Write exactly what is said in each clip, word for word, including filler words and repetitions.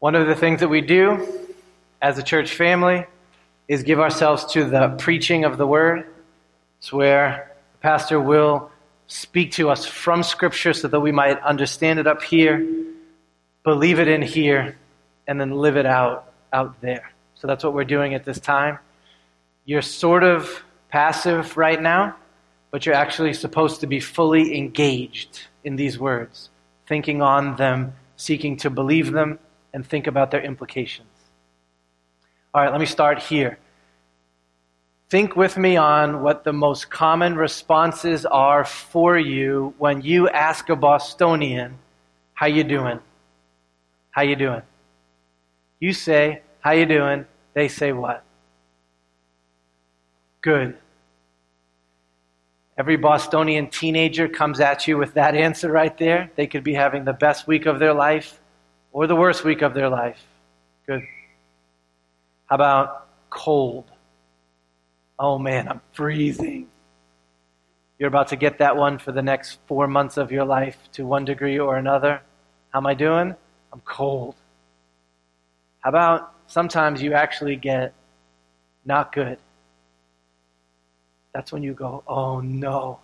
One of the things that we do as a church family is give ourselves to the preaching of the word. It's where the pastor will speak to us from Scripture so that we might understand it up here, believe it in here, and then live it out out there. So that's what we're doing at this time. You're sort of passive right now, but you're actually supposed to be fully engaged in these words, thinking on them, seeking to believe them, and think about their implications. All right, let me start here. Think with me on what the most common responses are for you when you ask a Bostonian, how you doing? How you doing? You say, how you doing? They say what? Good. Every Bostonian teenager comes at you with that answer right there. They could be having the best week of their life or the worst week of their life. Good. How about cold? Oh man, I'm freezing. You're about to get that one for the next four months of your life to one degree or another. How am I doing? I'm cold. How about sometimes you actually get not good? That's when you go, oh no,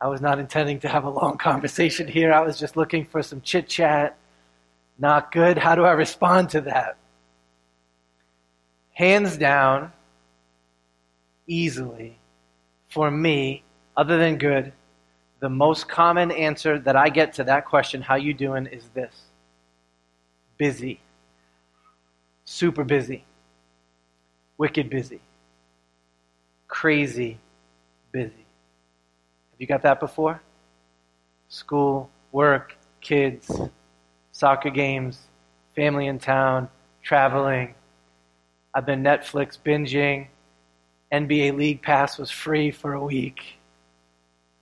I was not intending to have a long conversation here. I was just looking for some chit chat. Not good. How do I respond to that? Hands down, easily, for me, other than good, the most common answer that I get to that question, how you doing, is this. Busy. Super busy. Wicked busy. Crazy busy. Have you got that before? School, work, kids, soccer games, family in town, traveling. I've been Netflix binging. N B A League Pass was free for a week.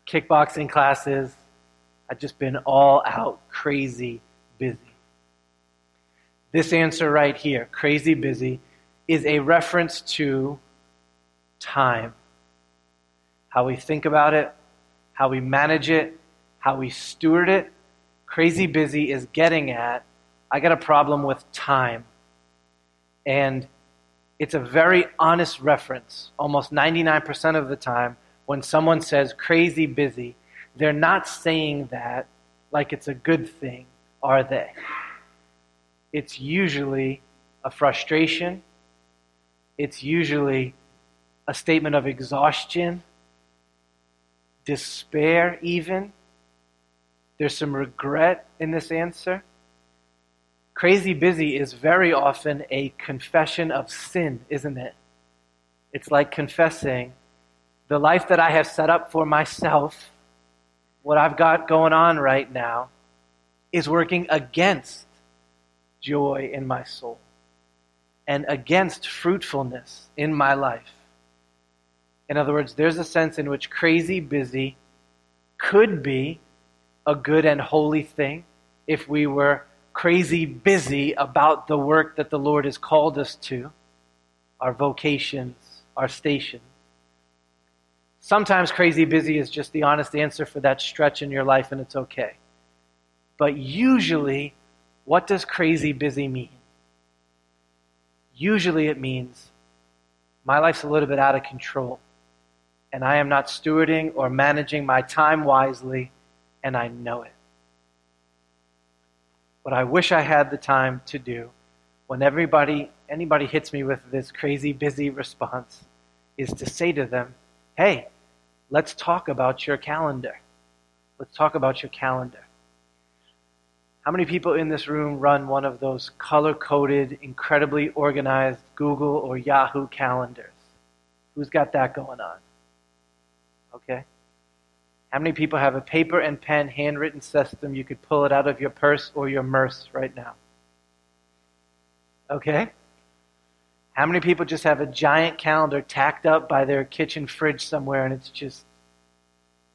Kickboxing classes. I've just been all out crazy busy. This answer right here, crazy busy, is a reference to time. How we think about it, how we manage it, how we steward it. Crazy busy is getting at, I got a problem with time. And it's a very honest reference. Almost ninety-nine percent of the time, when someone says crazy busy, they're not saying that like it's a good thing, are they? It's usually a frustration. It's usually a statement of exhaustion, despair even. There's some regret in this answer. Crazy busy is very often a confession of sin, isn't it? It's like confessing the life that I have set up for myself, what I've got going on right now, is working against joy in my soul and against fruitfulness in my life. In other words, there's a sense in which crazy busy could be a good and holy thing if we were crazy busy about the work that the Lord has called us to, our vocations, our station. Sometimes crazy busy is just the honest answer for that stretch in your life, and it's okay. But usually, what does crazy busy mean? Usually it means my life's a little bit out of control, and I am not stewarding or managing my time wisely, and I know it. What I wish I had the time to do when everybody, anybody hits me with this crazy busy response is to say to them, hey, let's talk about your calendar. Let's talk about your calendar. How many people in this room run one of those color-coded, incredibly organized Google or Yahoo calendars? Who's got that going on? Okay. How many people have a paper and pen handwritten system? You could pull it out of your purse or your merce right now. Okay? How many people just have a giant calendar tacked up by their kitchen fridge somewhere and it's just,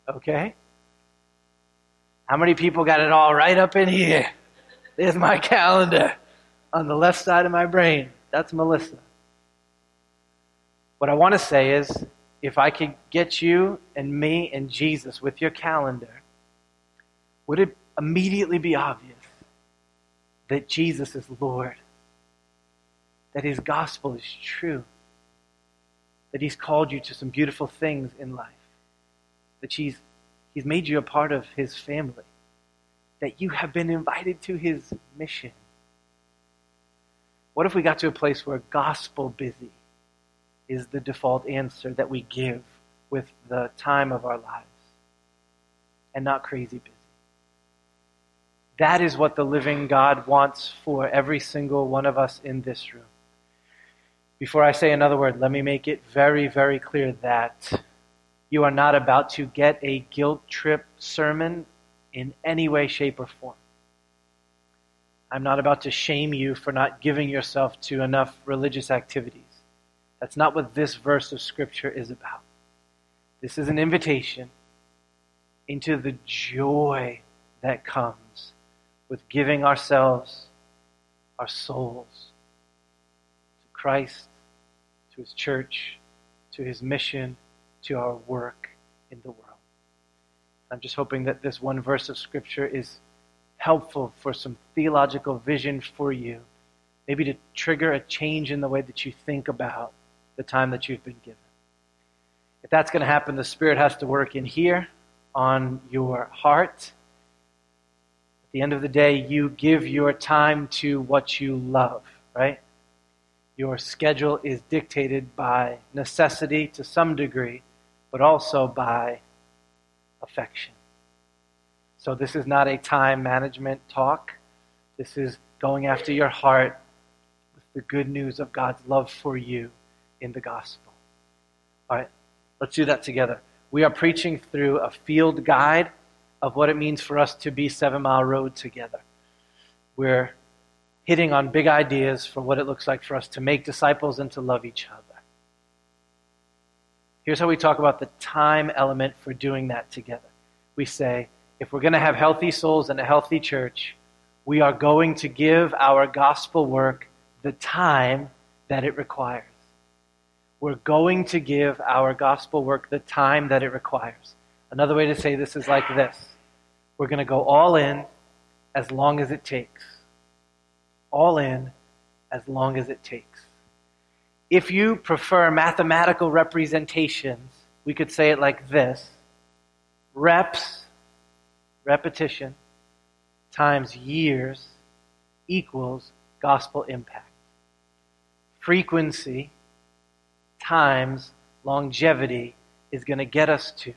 okay? How many people got it all right up in here? There's my calendar on the left side of my brain. That's Melissa. What I want to say is, if I could get you and me and Jesus with your calendar, would it immediately be obvious that Jesus is Lord, that his gospel is true, that he's called you to some beautiful things in life, that he's, he's made you a part of his family, that you have been invited to his mission. What if we got to a place where gospel busy is the default answer that we give with the time of our lives and not crazy busy? That is what the living God wants for every single one of us in this room. Before I say another word, let me make it very, very clear that you are not about to get a guilt trip sermon in any way, shape, or form. I'm not about to shame you for not giving yourself to enough religious activities. That's not what this verse of Scripture is about. This is an invitation into the joy that comes with giving ourselves, our souls, to Christ, to his church, to his mission, to our work in the world. I'm just hoping that this one verse of Scripture is helpful for some theological vision for you, maybe to trigger a change in the way that you think about the time that you've been given. If that's going to happen, the Spirit has to work in here, on your heart. At the end of the day, you give your time to what you love, right? Your schedule is dictated by necessity to some degree, but also by affection. So this is not a time management talk. This is going after your heart with the good news of God's love for you in the gospel. All right, let's do that together. We are preaching through a field guide of what it means for us to be Seven Mile Road together. We're hitting on big ideas for what it looks like for us to make disciples and to love each other. Here's how we talk about the time element for doing that together. We say, if we're going to have healthy souls and a healthy church, we are going to give our gospel work the time that it requires. We're going to give our gospel work the time that it requires. Another way to say this is like this. We're going to go all in as long as it takes. All in as long as it takes. If you prefer mathematical representations, we could say it like this. Reps, repetition, times years equals gospel impact. Frequency times longevity is going to get us to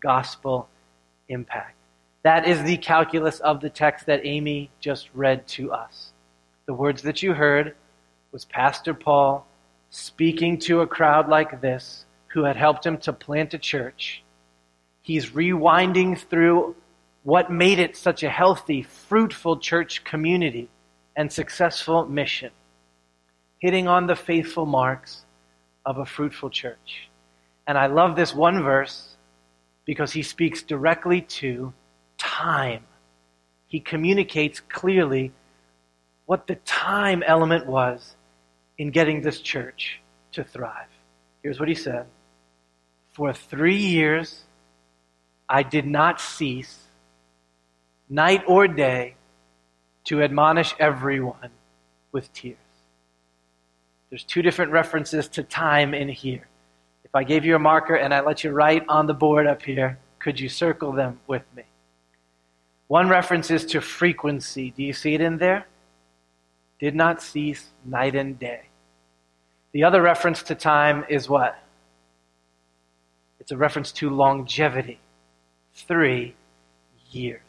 gospel impact. That is the calculus of the text that Amy just read to us. The words that you heard was Pastor Paul speaking to a crowd like this who had helped him to plant a church. He's rewinding through what made it such a healthy, fruitful church community and successful mission, hitting on the faithful marks of a fruitful church. And I love this one verse because he speaks directly to time. He communicates clearly what the time element was in getting this church to thrive. Here's what he said. For three years, I did not cease, night or day, to admonish everyone with tears. There's two different references to time in here. If I gave you a marker and I let you write on the board up here, could you circle them with me? One reference is to frequency. Do you see it in there? Did not cease, night and day. The other reference to time is what? It's a reference to longevity. Three years.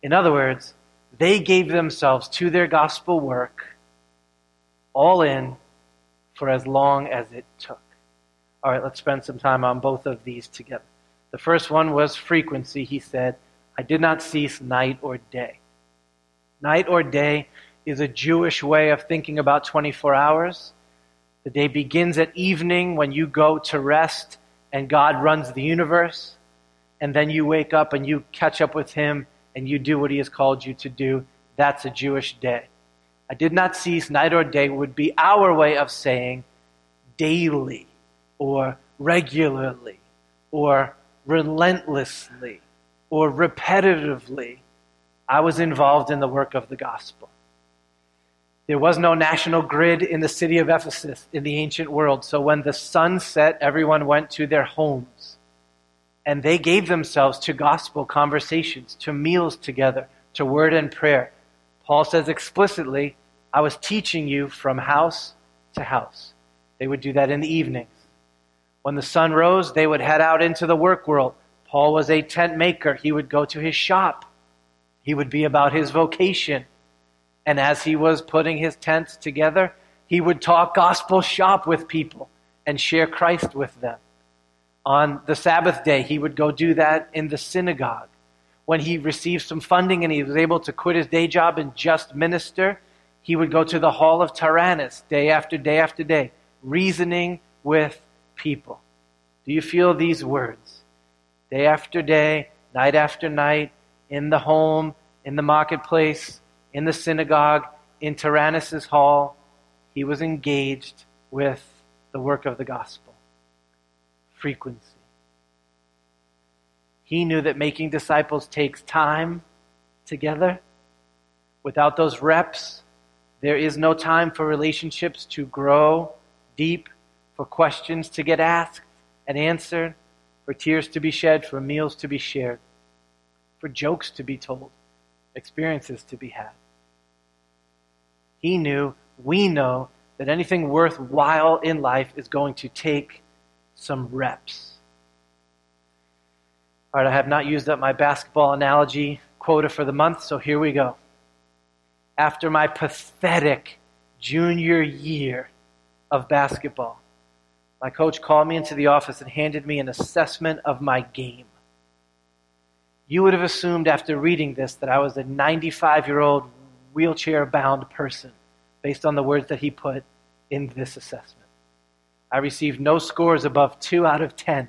In other words, they gave themselves to their gospel work all in for as long as it took. All right, let's spend some time on both of these together. The first one was frequency. He said, I did not cease night or day. Night or day is a Jewish way of thinking about twenty-four hours. The day begins at evening when you go to rest and God runs the universe. And then you wake up and you catch up with him and you do what he has called you to do. That's a Jewish day. I did not cease, night or day would be our way of saying daily or regularly or relentlessly or repetitively, I was involved in the work of the gospel. There was no national grid in the city of Ephesus in the ancient world. So when the sun set, everyone went to their homes. And they gave themselves to gospel conversations, to meals together, to word and prayer. Paul says explicitly, I was teaching you from house to house. They would do that in the evenings. When the sun rose, they would head out into the work world. Paul was a tent maker. He would go to his shop. He would be about his vocation. And as he was putting his tents together, he would talk gospel shop with people and share Christ with them. On the Sabbath day, he would go do that in the synagogue. When he received some funding and he was able to quit his day job and just minister, he would go to the hall of Tyrannus day after day after day, reasoning with people. Do you feel these words? Day after day, night after night, in the home, in the marketplace, in the synagogue, in Tyrannus' hall, he was engaged with the work of the gospel. Frequency. He knew that making disciples takes time together. Without those reps, there is no time for relationships to grow deep, for questions to get asked and answered, for tears to be shed, for meals to be shared, for jokes to be told, experiences to be had. He knew, we know, that anything worthwhile in life is going to take some reps. All right, I have not used up my basketball analogy quota for the month, so here we go. After my pathetic junior year of basketball, my coach called me into the office and handed me an assessment of my game. You would have assumed after reading this that I was a ninety-five-year-old wheelchair-bound person based on the words that he put in this assessment. I received no scores above two out of ten.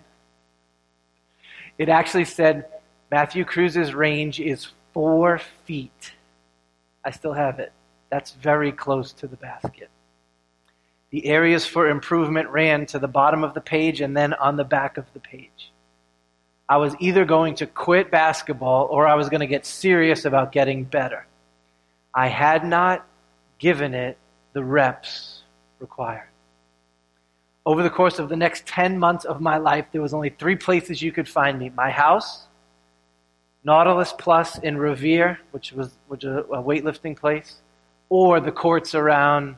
It actually said Matthew Cruz's range is four feet. I still have it. That's very close to the basket. The areas for improvement ran to the bottom of the page and then on the back of the page. I was either going to quit basketball or I was going to get serious about getting better. I had not given it the reps required. Over the course of the next ten months of my life, there was only three places you could find me. My house, Nautilus Plus in Revere, which was, which was a weightlifting place, or the courts around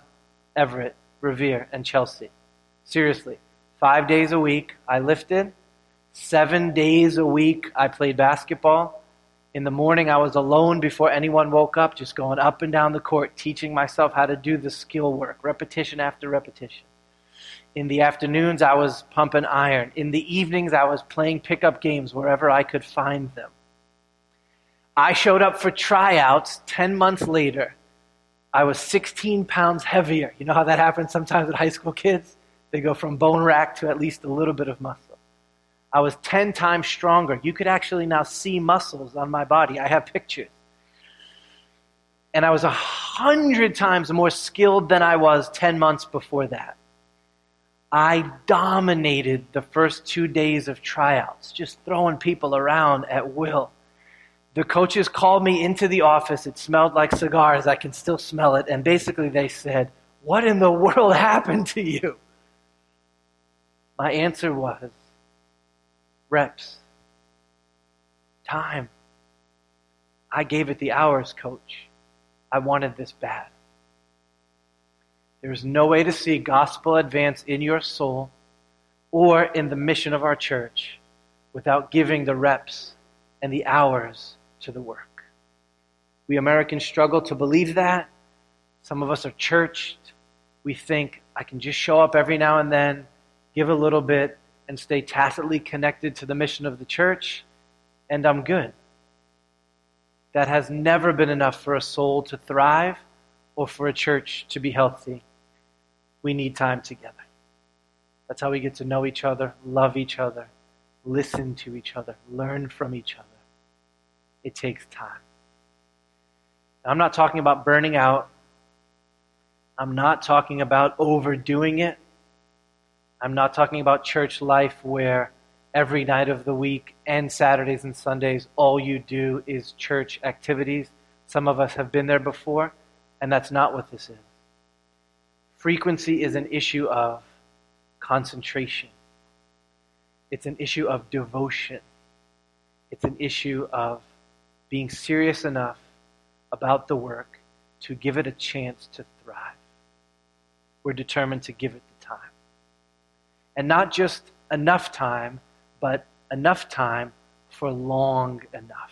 Everett, Revere, and Chelsea. Seriously, five days a week I lifted. Seven days a week I played basketball. In the morning, I was alone before anyone woke up, just going up and down the court, teaching myself how to do the skill work, repetition after repetition. In the afternoons, I was pumping iron. In the evenings, I was playing pickup games wherever I could find them. I showed up for tryouts ten months later. I was sixteen pounds heavier. You know how that happens sometimes with high school kids? They go from bone rack to at least a little bit of muscle. I was ten times stronger. You could actually now see muscles on my body. I have pictures. And I was one hundred times more skilled than I was ten months before that. I dominated the first two days of tryouts, just throwing people around at will. The coaches called me into the office. It smelled like cigars. I can still smell it. And basically they said, "What in the world happened to you?" My answer was, reps. Time. I gave it the hours, coach. I wanted this bad. There is no way to see gospel advance in your soul or in the mission of our church without giving the reps and the hours to the work. We Americans struggle to believe that. Some of us are churched. We think, I can just show up every now and then, give a little bit, and stay tacitly connected to the mission of the church, and I'm good. That has never been enough for a soul to thrive or for a church to be healthy. We need time together. That's how we get to know each other, love each other, listen to each other, learn from each other. It takes time. Now, I'm not talking about burning out. I'm not talking about overdoing it. I'm not talking about church life where every night of the week and Saturdays and Sundays all you do is church activities. Some of us have been there before, And that's not what this is. Frequency is an issue of concentration. It's an issue of devotion. It's an issue of being serious enough about the work to give it a chance to thrive. We're determined to give it the time. And not just enough time, but enough time for long enough.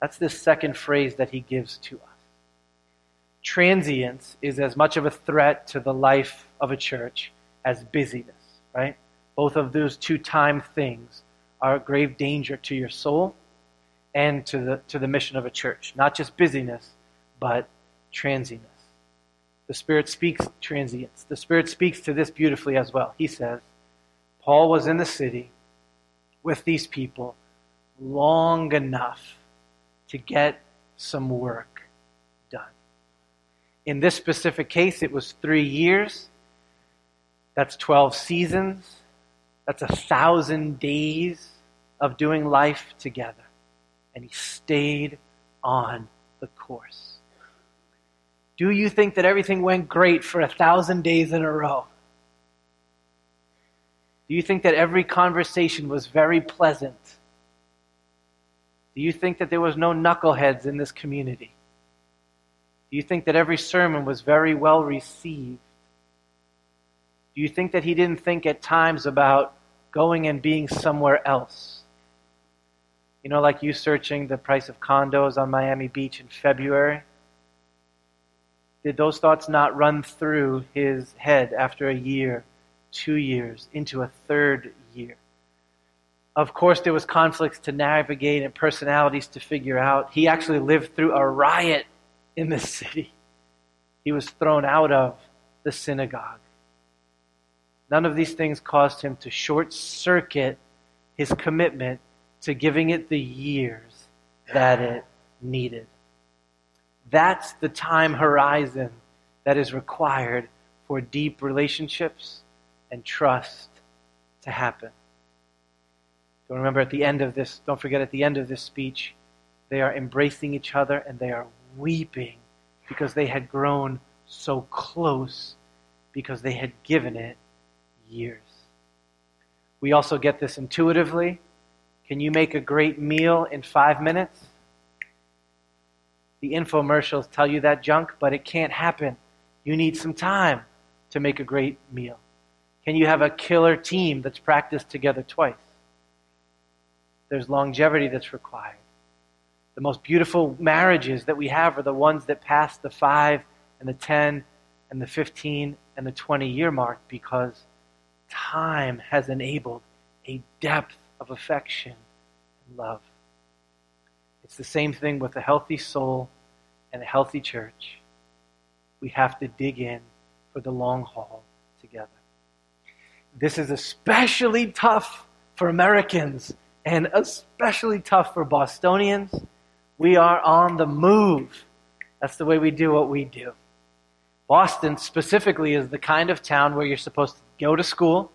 That's the second phrase that he gives to us. Transience is as much of a threat to the life of a church as busyness, right? Both of those two time things are a grave danger to your soul and to the to the mission of a church. Not just busyness, but transiness. The Spirit speaks transience. The Spirit speaks to this beautifully as well. He says, Paul was in the city with these people long enough to get some work done. In this specific case, it was three years. That's twelve seasons. That's a thousand days of doing life together. And he stayed on the course. Do you think that everything went great for a thousand days in a row? Do you think that every conversation was very pleasant? Do you think that there was no knuckleheads in this community? Do you think that every sermon was very well received? Do you think that he didn't think at times about going and being somewhere else? You know, like you searching the price of condos on Miami Beach in February? Did those thoughts not run through his head after a year, two years, into a third year? Of course, there was conflicts to navigate and personalities to figure out. He actually lived through a riot in the city. He was thrown out of the synagogue. None of these things caused him to short-circuit his commitment to giving it the years that it needed. That's the time horizon that is required for deep relationships and trust to happen. So remember at the end of this, don't forget at the end of this speech, they are embracing each other and they are weeping because they had grown so close because they had given it years. We also get this intuitively. Can you make a great meal in five minutes? The infomercials tell you that junk, but it can't happen. You need some time to make a great meal. Can you have a killer team that's practiced together twice? There's longevity that's required. The most beautiful marriages that we have are the ones that pass the five and the ten and the fifteen and the twenty year mark, because time has enabled a depth of affection and love. It's the same thing with a healthy soul and a healthy church. We have to dig in for the long haul together. This is especially tough for Americans and especially tough for Bostonians. We are on the move. That's the way we do what we do. Boston specifically is the kind of town where you're supposed to go to school,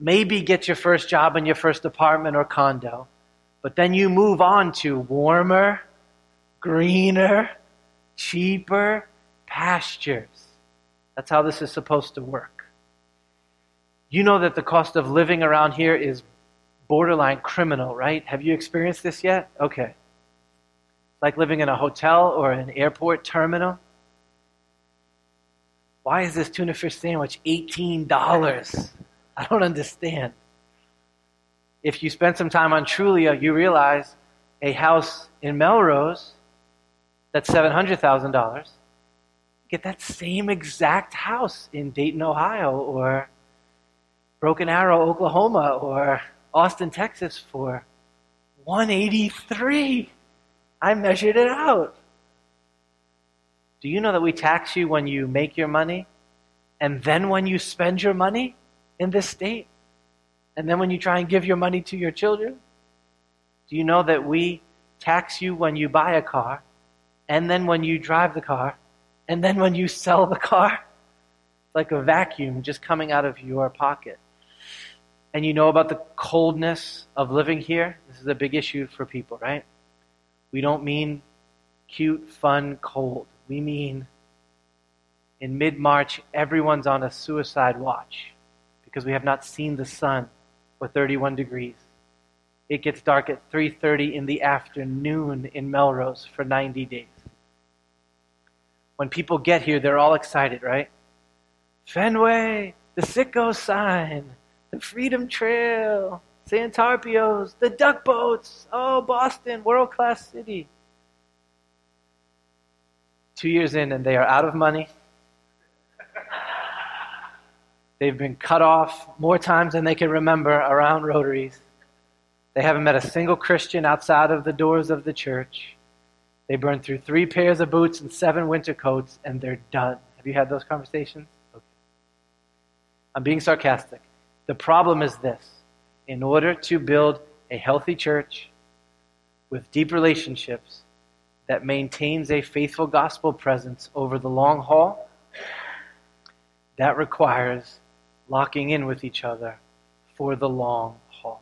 maybe get your first job in your first apartment or condo, but then you move on to warmer, greener, cheaper pastures. That's how this is supposed to work. You know that the cost of living around here is borderline criminal, right? Have you experienced this yet? Okay. Like living in a hotel or an airport terminal. Why is this tuna fish sandwich eighteen dollars? I don't understand. If you spend some time on Trulia, you realize a house in Melrose that's seven hundred thousand dollars, you get that same exact house in Dayton, Ohio, or Broken Arrow, Oklahoma, or Austin, Texas for one hundred eighty-three dollars. I measured it out. Do you know that we tax you when you make your money, and then when you spend your money in this state, and then when you try and give your money to your children? Do you know that we tax you when you buy a car, and then when you drive the car, and then when you sell the car? It's like a vacuum just coming out of your pocket. And you know about the coldness of living here? This is a big issue for people, right? We don't mean cute, fun, cold. We mean in mid-March, everyone's on a suicide watch because we have not seen the sun for thirty-one degrees. It gets dark at three thirty in the afternoon in Melrose for ninety days. When people get here, they're all excited, right? Fenway, the Citgo sign, the Freedom Trail, Santarpios, the duck boats. Oh, Boston, world-class city. Two years in, and they are out of money. They've been cut off more times than they can remember around rotaries. They haven't met a single Christian outside of the doors of the church. They burned through three pairs of boots and seven winter coats, and they're done. Have you had those conversations? Okay. I'm being sarcastic. The problem is this. In order to build a healthy church with deep relationships that maintains a faithful gospel presence over the long haul, that requires locking in with each other for the long haul.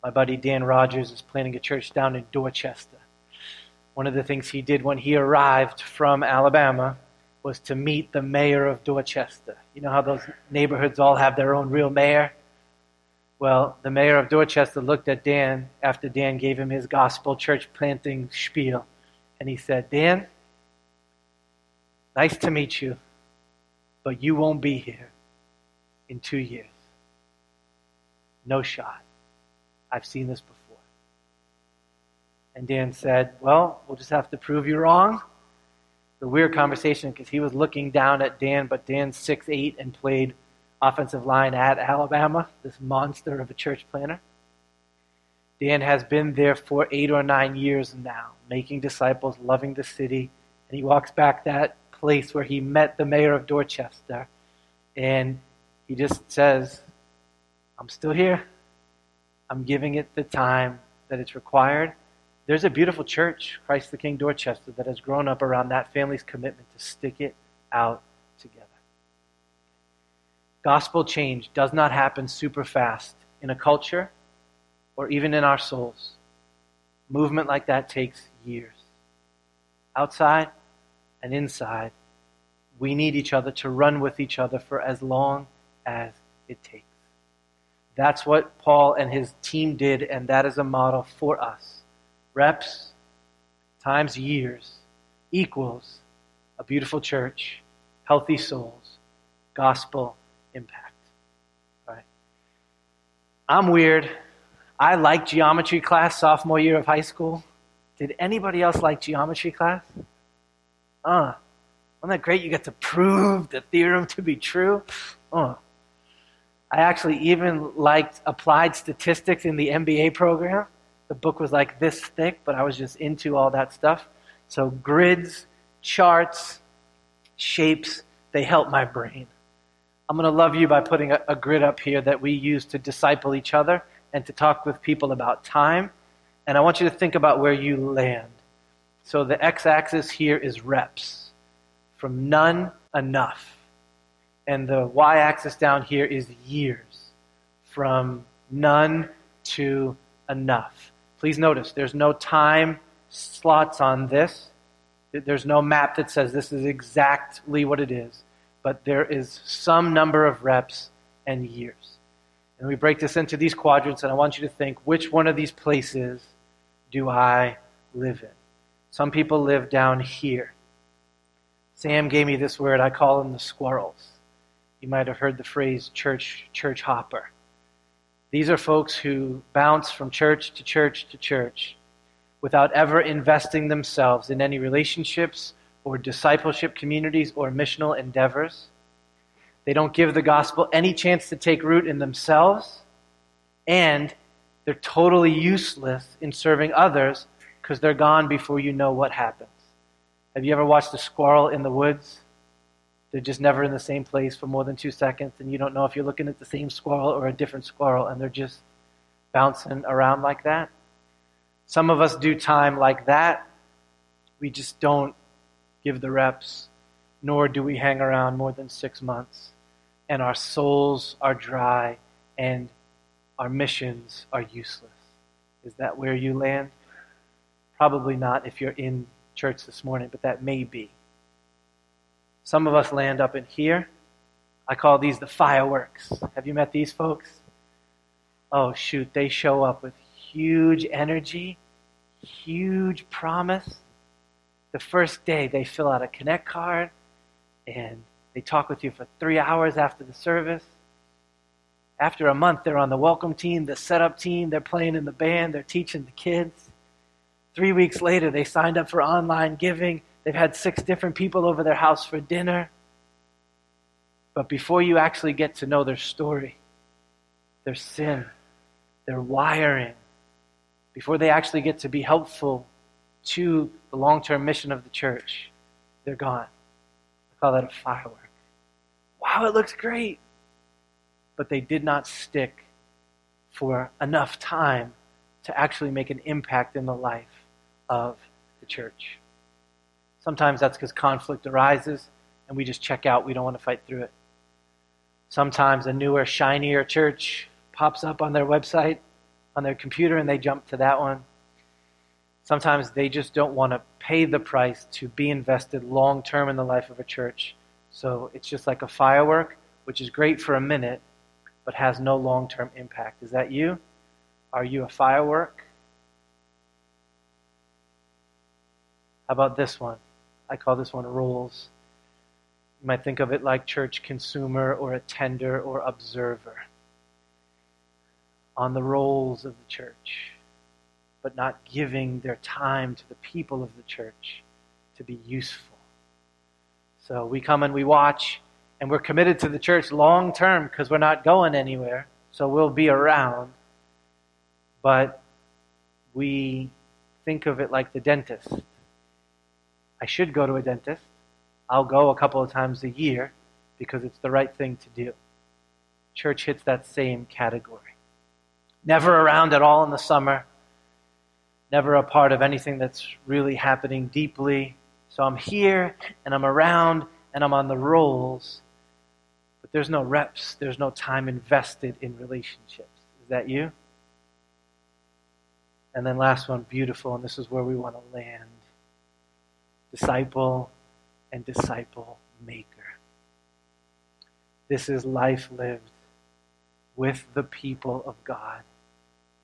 My buddy Dan Rogers is planning a church down in Dorchester. One of the things he did when he arrived from Alabama was to meet the mayor of Dorchester. You know how those neighborhoods all have their own real mayor? Well, the mayor of Dorchester looked at Dan after Dan gave him his gospel church planting spiel, and he said, "Dan, nice to meet you, but you won't be here in two years. No shot. I've seen this before." And Dan said, "Well, we'll just have to prove you wrong." The weird conversation, because he was looking down at Dan, but Dan's six foot eight and played offensive line at Alabama, this monster of a church planner. Dan has been there for eight or nine years now, making disciples, loving the city, and he walks back that place where he met the mayor of Dorchester, and he just says, "I'm still here. I'm giving it the time that it's required." There's a beautiful church, Christ the King Dorchester, that has grown up around that family's commitment to stick it out together. Gospel change does not happen super fast in a culture or even in our souls. Movement like that takes years. Outside and inside, we need each other to run with each other for as long as it takes. That's what Paul and his team did, and that is a model for us. Reps times years equals a beautiful church, healthy souls, gospel impact. Right? I'm weird. I liked geometry class sophomore year of high school. Did anybody else like geometry class? Uh, wasn't that great? You got to prove the theorem to be true. Uh, I actually even liked applied statistics in the M B A program. The book was like this thick, but I was just into all that stuff. So grids, charts, shapes, they help my brain. I'm going to love you by putting a, a grid up here that we use to disciple each other and to talk with people about time. And I want you to think about where you land. So the x-axis here is reps, from none, enough. And the y-axis down here is years, from none to enough. Please notice, there's no time slots on this. There's no map that says this is exactly what it is. But there is some number of reps and years. And we break this into these quadrants, and I want you to think, which one of these places do I live in? Some people live down here. Sam gave me this word. I call them the squirrels. You might have heard the phrase church, church hopper. These are folks who bounce from church to church to church without ever investing themselves in any relationships or discipleship communities or missional endeavors. They don't give the gospel any chance to take root in themselves, and they're totally useless in serving others because they're gone before you know what happens. Have you ever watched a squirrel in the woods? They're just never in the same place for more than two seconds, and you don't know if you're looking at the same squirrel or a different squirrel, and they're just bouncing around like that. Some of us do time like that. We just don't give the reps, nor do we hang around more than six months. And our souls are dry, and our missions are useless. Is that where you land? Probably not if you're in church this morning, but that may be. Some of us land up in here. I call these the fireworks. Have you met these folks? Oh, shoot, they show up with huge energy, huge promise. The first day, they fill out a Connect card, and they talk with you for three hours after the service. After a month, they're on the welcome team, the setup team, they're playing in the band, they're teaching the kids. Three weeks later, they signed up for online giving. They've had six different people over their house for dinner. But before you actually get to know their story, their sin, their wiring, before they actually get to be helpful to the long-term mission of the church, they're gone. I call that a firework. Wow, it looks great. But they did not stick for enough time to actually make an impact in the life of the church. Sometimes that's because conflict arises and we just check out. We don't want to fight through it. Sometimes a newer, shinier church pops up on their website, on their computer, and they jump to that one. Sometimes they just don't want to pay the price to be invested long-term in the life of a church. So it's just like a firework, which is great for a minute, but has no long-term impact. Is that you? Are you a firework? How about this one? I call this one rules. You might think of it like church consumer or attender or observer. On the rolls of the church, but not giving their time to the people of the church to be useful. So we come and we watch, and we're committed to the church long term because we're not going anywhere, so we'll be around. But we think of it like the dentist. I should go to a dentist. I'll go a couple of times a year because it's the right thing to do. Church hits that same category. Never around at all in the summer. Never a part of anything that's really happening deeply. So I'm here, and I'm around, and I'm on the rolls. But there's no reps. There's no time invested in relationships. Is that you? And then last one, beautiful, and this is where we want to land. Disciple and disciple maker. This is life lived with the people of God,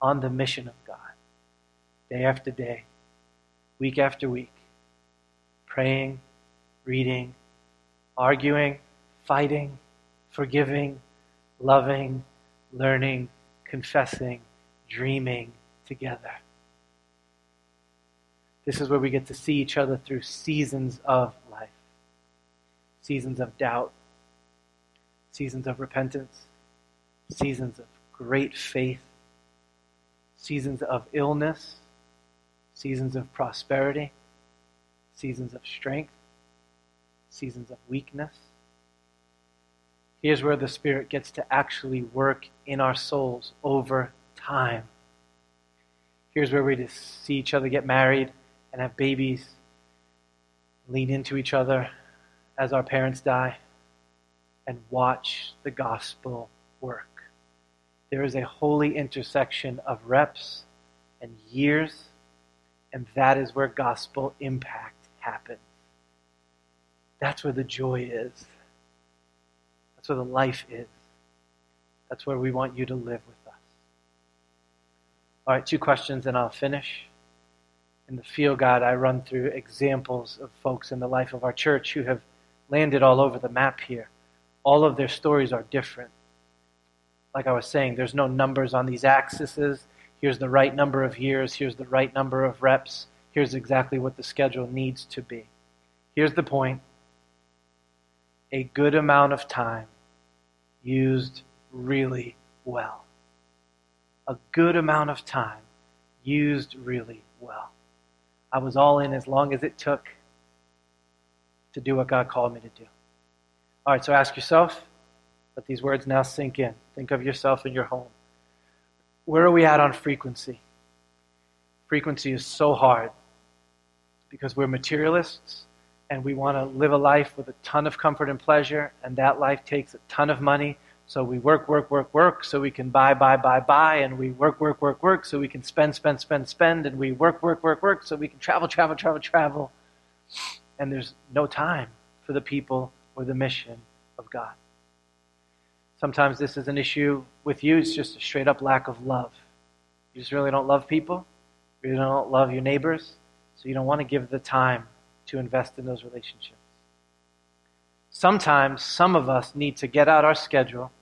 on the mission of God. Day after day, week after week, praying, reading, arguing, fighting, forgiving, loving, learning, confessing, dreaming together. This is where we get to see each other through seasons of life, seasons of doubt, seasons of repentance, seasons of great faith, seasons of illness, seasons of prosperity, seasons of strength, seasons of weakness. Here's where the Spirit gets to actually work in our souls over time. Here's where we just see each other get married and have babies, lean into each other as our parents die, and watch the gospel work. There is a holy intersection of reps and years, and that is where gospel impact happens. That's where the joy is. That's where the life is. That's where we want you to live with us. All right, two questions and I'll finish. In the Field Guide, I run through examples of folks in the life of our church who have landed all over the map here. All of their stories are different. Like I was saying, there's no numbers on these axes. Here's the right number of years. Here's the right number of reps. Here's exactly what the schedule needs to be. Here's the point. A good amount of time used really well. A good amount of time used really well. I was all in as long as it took to do what God called me to do. All right, so ask yourself. Let these words now sink in. Think of yourself in your home. Where are we at on frequency? Frequency is so hard because we're materialists and we want to live a life with a ton of comfort and pleasure, and that life takes a ton of money. So we work, work, work, work so we can buy, buy, buy, buy, and we work, work, work, work so we can spend, spend, spend, spend, and we work, work, work, work so we can travel, travel, travel, travel. And there's no time for the people or the mission of God. Sometimes this is an issue with you. It's just a straight-up lack of love. You just really don't love people. You don't love your neighbors. So you don't want to give the time to invest in those relationships. Sometimes some of us need to get out our schedule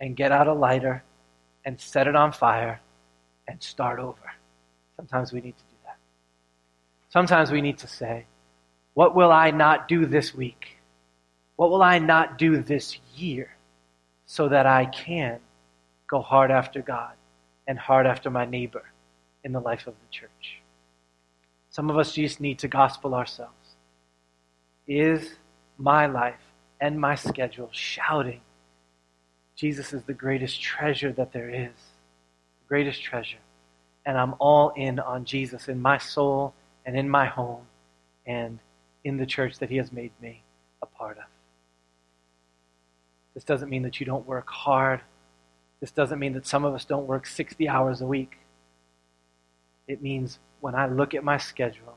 and get out a lighter and set it on fire and start over. Sometimes we need to do that. Sometimes we need to say, what will I not do this week? What will I not do this year so that I can go hard after God and hard after my neighbor in the life of the church? Some of us just need to gospel ourselves. Is my life and my schedule shouting, Jesus is the greatest treasure that there is, the greatest treasure, and I'm all in on Jesus in my soul and in my home and in the church that he has made me a part of? This doesn't mean that you don't work hard. This doesn't mean that some of us don't work sixty hours a week. It means when I look at my schedule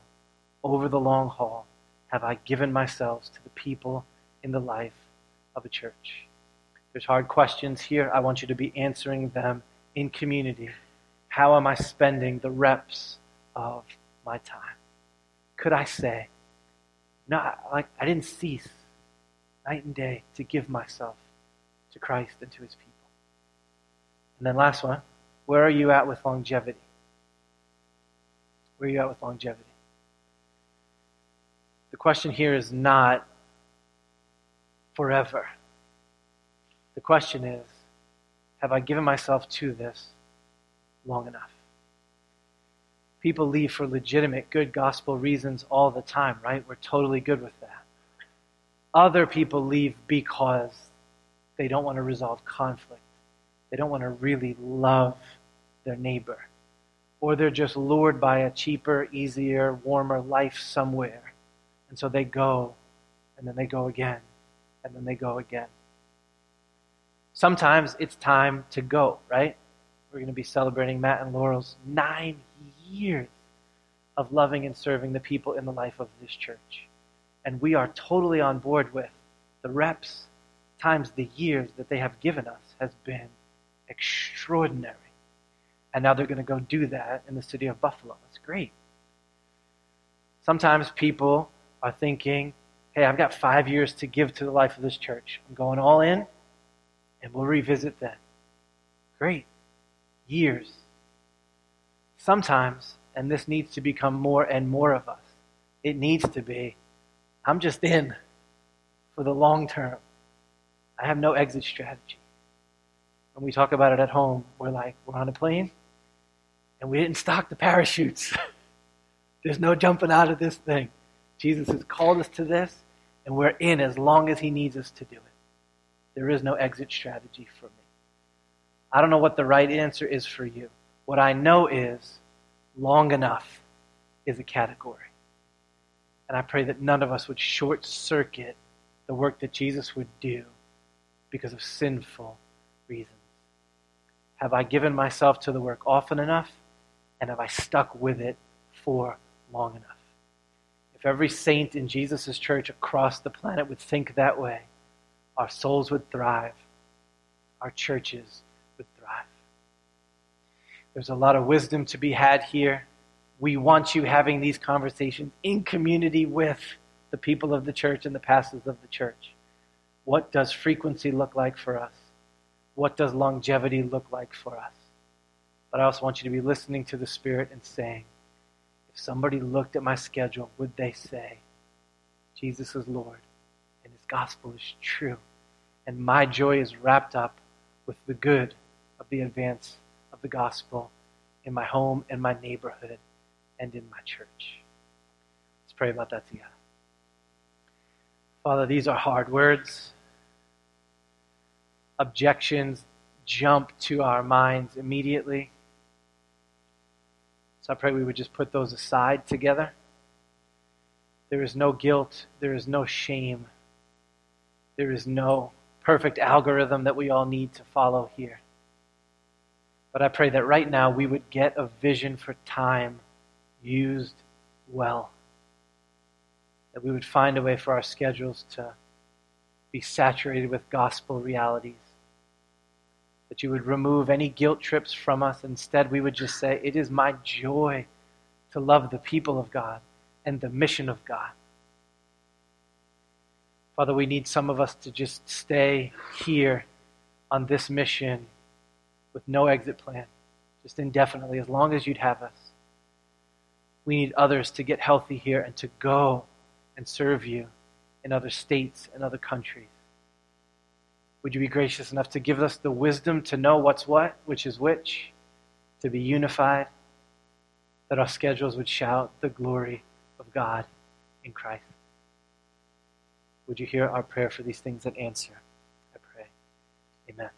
over the long haul, have I given myself to the people in the life of a church? There's hard questions here. I want you to be answering them in community. How am I spending the reps of my time? Could I say, no, like I didn't cease night and day to give myself to Christ and to his people? And then last one, where are you at with longevity? Where are you at with longevity? The question here is not forever. The question is, have I given myself to this long enough? People leave for legitimate, good gospel reasons all the time, right? We're totally good with that. Other people leave because they don't want to resolve conflict. They don't want to really love their neighbor. Or they're just lured by a cheaper, easier, warmer life somewhere. And so they go, and then they go again, and then they go again. Sometimes it's time to go, right? We're going to be celebrating Matt and Laurel's nine years of loving and serving the people in the life of this church. And we are totally on board with the reps times the years that they have given us has been extraordinary. And now they're going to go do that in the city of Buffalo. That's great. Sometimes people are thinking, hey, I've got five years to give to the life of this church. I'm going all in, and we'll revisit then. Great. Years. Sometimes, and this needs to become more and more of us, it needs to be, I'm just in for the long term. I have no exit strategy. When we talk about it at home, we're like, we're on a plane, and we didn't stock the parachutes. There's no jumping out of this thing. Jesus has called us to this, and we're in as long as he needs us to do it. There is no exit strategy for me. I don't know what the right answer is for you. What I know is long enough is a category. And I pray that none of us would short-circuit the work that Jesus would do because of sinful reasons. Have I given myself to the work often enough? And have I stuck with it for long enough? If every saint in Jesus' church across the planet would think that way, our souls would thrive. Our churches would thrive. There's a lot of wisdom to be had here. We want you having these conversations in community with the people of the church and the pastors of the church. What does frequency look like for us? What does longevity look like for us? But I also want you to be listening to the Spirit and saying, if somebody looked at my schedule, would they say, Jesus is Lord, and his gospel is true, and my joy is wrapped up with the good of the advance of the gospel in my home, in my neighborhood, and in my church? Let's pray about that together. Father, these are hard words. Objections jump to our minds immediately. So I pray we would just put those aside together. There is no guilt. There is no shame. There is no perfect algorithm that we all need to follow here. But I pray that right now we would get a vision for time used well. That we would find a way for our schedules to be saturated with gospel realities, that you would remove any guilt trips from us. Instead, we would just say, it is my joy to love the people of God and the mission of God. Father, we need some of us to just stay here on this mission with no exit plan, just indefinitely, as long as you'd have us. We need others to get healthy here and to go and serve you in other states and other countries. Would you be gracious enough to give us the wisdom to know what's what, which is which, to be unified, that our schedules would shout the glory of God in Christ. Would you hear our prayer for these things and answer? I pray. Amen.